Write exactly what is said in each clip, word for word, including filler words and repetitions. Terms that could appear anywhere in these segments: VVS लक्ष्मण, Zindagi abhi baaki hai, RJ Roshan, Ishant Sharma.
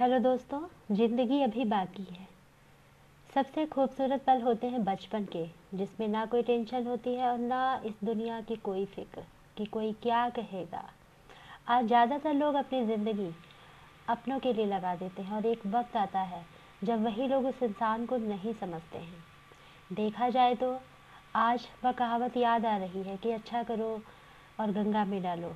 Hello दोस्तों, ज़िंदगी अभी बाकी है। सबसे खूबसूरत पल होते हैं बचपन के, जिसमें ना कोई टेंशन होती है और ना इस दुनिया की कोई फिक्र कि कोई क्या कहेगा। आज ज़्यादातर लोग अपनी ज़िंदगी अपनों के लिए लगा देते हैं और एक वक्त आता है जब वही लोग उस इंसान को नहीं समझते हैं। देखा जाए तो आज वह कहावत याद आ रही है कि अच्छा करो और गंगा में डालो।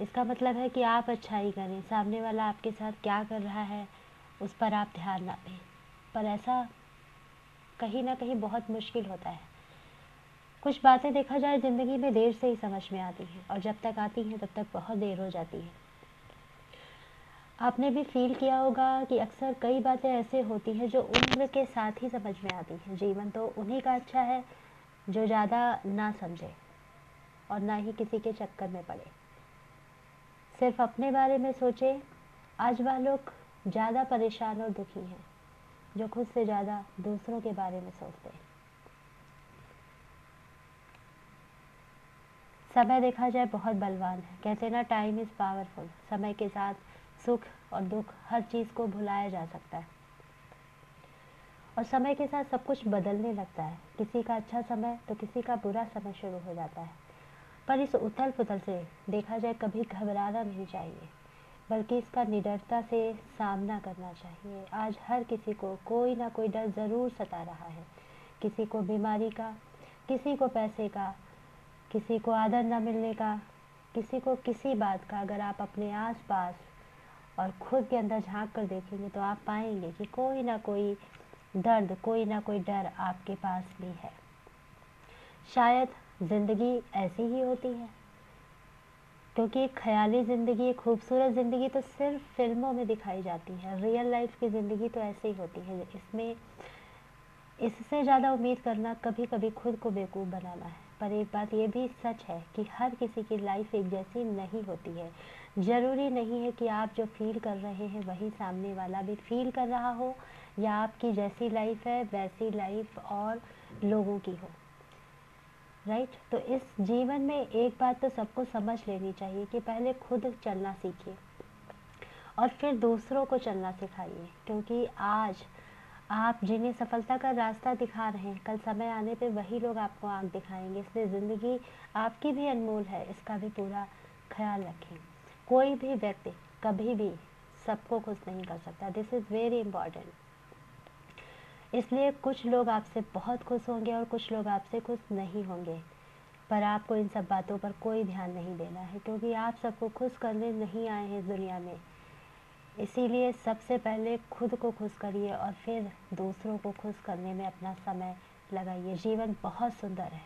इसका मतलब है कि आप अच्छा ही करें, सामने वाला आपके साथ क्या कर रहा है उस पर आप ध्यान ना दें। पर ऐसा कहीं ना कहीं बहुत मुश्किल होता है। कुछ बातें देखा जाए ज़िंदगी में देर से ही समझ में आती हैं और जब तक आती हैं तब तक बहुत देर हो जाती है। आपने भी फील किया होगा कि अक्सर कई बातें ऐसे होती हैं जो उम्र के साथ ही समझ में आती हैं। जीवन तो उन्हीं का अच्छा है जो ज़्यादा ना समझे और ना ही किसी के चक्कर में पड़े, सिर्फ अपने बारे में सोचें। आज वह लोग ज़्यादा परेशान और दुखी हैं जो खुद से ज़्यादा दूसरों के बारे में सोचते हैं। समय देखा जाए बहुत बलवान है, कहते हैं ना टाइम इज़ पावरफुल। समय के साथ सुख और दुख हर चीज़ को भुलाया जा सकता है और समय के साथ सब कुछ बदलने लगता है। किसी का अच्छा समय तो किसी का बुरा समय शुरू हो जाता है। पर इस उथल पुथल से देखा जाए कभी घबराना नहीं चाहिए, बल्कि इसका निडरता से सामना करना चाहिए। आज हर किसी को कोई ना कोई डर ज़रूर सता रहा है, किसी को बीमारी का, किसी को पैसे का, किसी को आदर न मिलने का, किसी को किसी बात का। अगर आप अपने आस पास और खुद के अंदर झांक कर देखेंगे तो आप पाएंगे कि कोई ना कोई दर्द, कोई ना कोई डर आपके पास भी है। शायद ज़िंदगी ऐसी ही होती है, क्योंकि एक ख्याली ज़िंदगी, एक खूबसूरत ज़िंदगी तो सिर्फ फिल्मों में दिखाई जाती है। रियल लाइफ की ज़िंदगी तो ऐसे ही होती है। इसमें इससे ज़्यादा उम्मीद करना कभी कभी खुद को बेवकूफ़ बनाना है। पर एक बात ये भी सच है कि हर किसी की लाइफ एक जैसी नहीं होती है। ज़रूरी नहीं है कि आप जो फील कर रहे हैं वही सामने वाला भी फील कर रहा हो, या आपकी जैसी लाइफ है वैसी लाइफ और लोगों की हो। Right right? तो इस जीवन में एक बात तो सबको समझ लेनी चाहिए कि पहले खुद चलना सीखिए और फिर दूसरों को चलना सिखाइए, क्योंकि आज आप जिन्हें सफलता का रास्ता दिखा रहे हैं, कल समय आने पे वही लोग आपको आंख दिखाएंगे। इसलिए ज़िंदगी आपकी भी अनमोल है, इसका भी पूरा ख्याल रखें। कोई भी व्यक्ति कभी भी सबको खुश नहीं कर सकता। This is very important. इसलिए कुछ लोग आपसे बहुत खुश होंगे और कुछ लोग आपसे खुश नहीं होंगे, पर आपको इन सब बातों पर कोई ध्यान नहीं देना है, क्योंकि आप सबको खुश करने नहीं आए हैं दुनिया में। इसीलिए सबसे पहले खुद को खुश करिए और फिर दूसरों को खुश करने में अपना समय लगाइए। जीवन बहुत सुंदर है,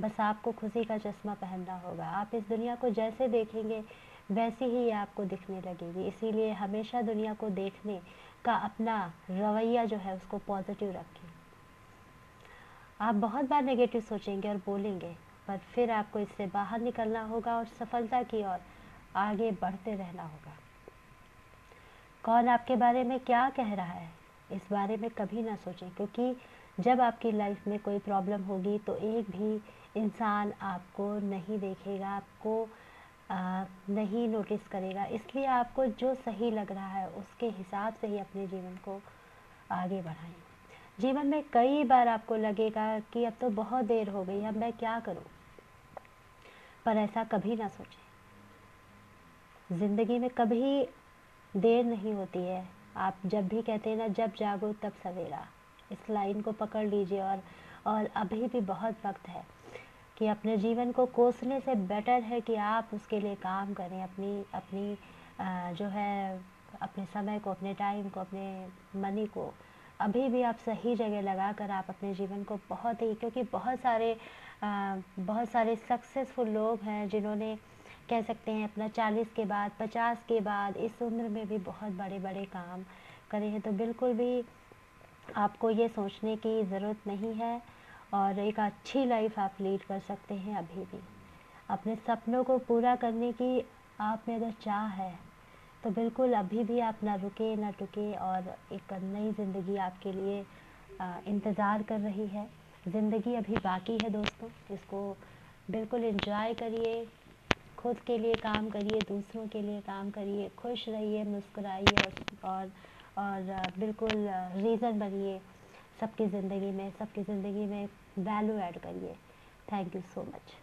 बस आपको खुशी का चश्मा पहनना होगा। आप इस दुनिया को जैसे देखेंगे वैसी ही आपको दिखने लगेगी। इसीलिए हमेशा दुनिया को देखने का अपना रवैया जो है उसको पॉजिटिव रखें। आप बहुत बार नेगेटिव सोचेंगे और बोलेंगे, पर फिर आपको इससे बाहर निकलना होगा और सफलता की ओर आगे बढ़ते रहना होगा। कौन आपके बारे में क्या कह रहा है इस बारे में कभी ना सोचें, क्योंकि जब आपकी लाइफ में कोई प्रॉब्लम होगी तो एक भी इंसान आपको नहीं देखेगा, आपको आ, नहीं नोटिस करेगा। इसलिए आपको जो सही लग रहा है उसके हिसाब से ही अपने जीवन को आगे बढ़ाएं। जीवन में कई बार आपको लगेगा कि अब तो बहुत देर हो गई, अब मैं क्या करूं, पर ऐसा कभी ना सोचें। ज़िंदगी में कभी देर नहीं होती है। आप जब भी कहते हैं ना, जब जागो तब सवेरा, इस लाइन को पकड़ लीजिए। और और अभी भी बहुत वक्त है कि अपने जीवन को कोसने से बेटर है कि आप उसके लिए काम करें, अपनी अपनी आ, जो है अपने समय को, अपने टाइम को, अपने मनी को अभी भी आप सही जगह लगा कर आप अपने जीवन को बहुत ही, क्योंकि बहुत सारे आ, बहुत सारे सक्सेसफुल लोग हैं जिन्होंने कह सकते हैं अपना चालीस के बाद, पचास के बाद, इस उम्र में भी बहुत बड़े बड़े काम करे हैं। तो बिल्कुल भी आपको ये सोचने की ज़रूरत नहीं है और एक अच्छी लाइफ आप लीड कर सकते हैं। अभी भी अपने सपनों को पूरा करने की आप में अगर चाह है तो बिल्कुल अभी भी आप ना रुके ना टुके, और एक नई ज़िंदगी आपके लिए इंतज़ार कर रही है। ज़िंदगी अभी बाकी है दोस्तों, इसको बिल्कुल एंजॉय करिए, खुद के लिए काम करिए, दूसरों के लिए काम करिए, खुश रहिए, मुस्कुराइए और और बिल्कुल रीज़न बनिए सबकी ज़िंदगी में, सबकी ज़िंदगी में वैल्यू ऐड करिए। Thank you so much.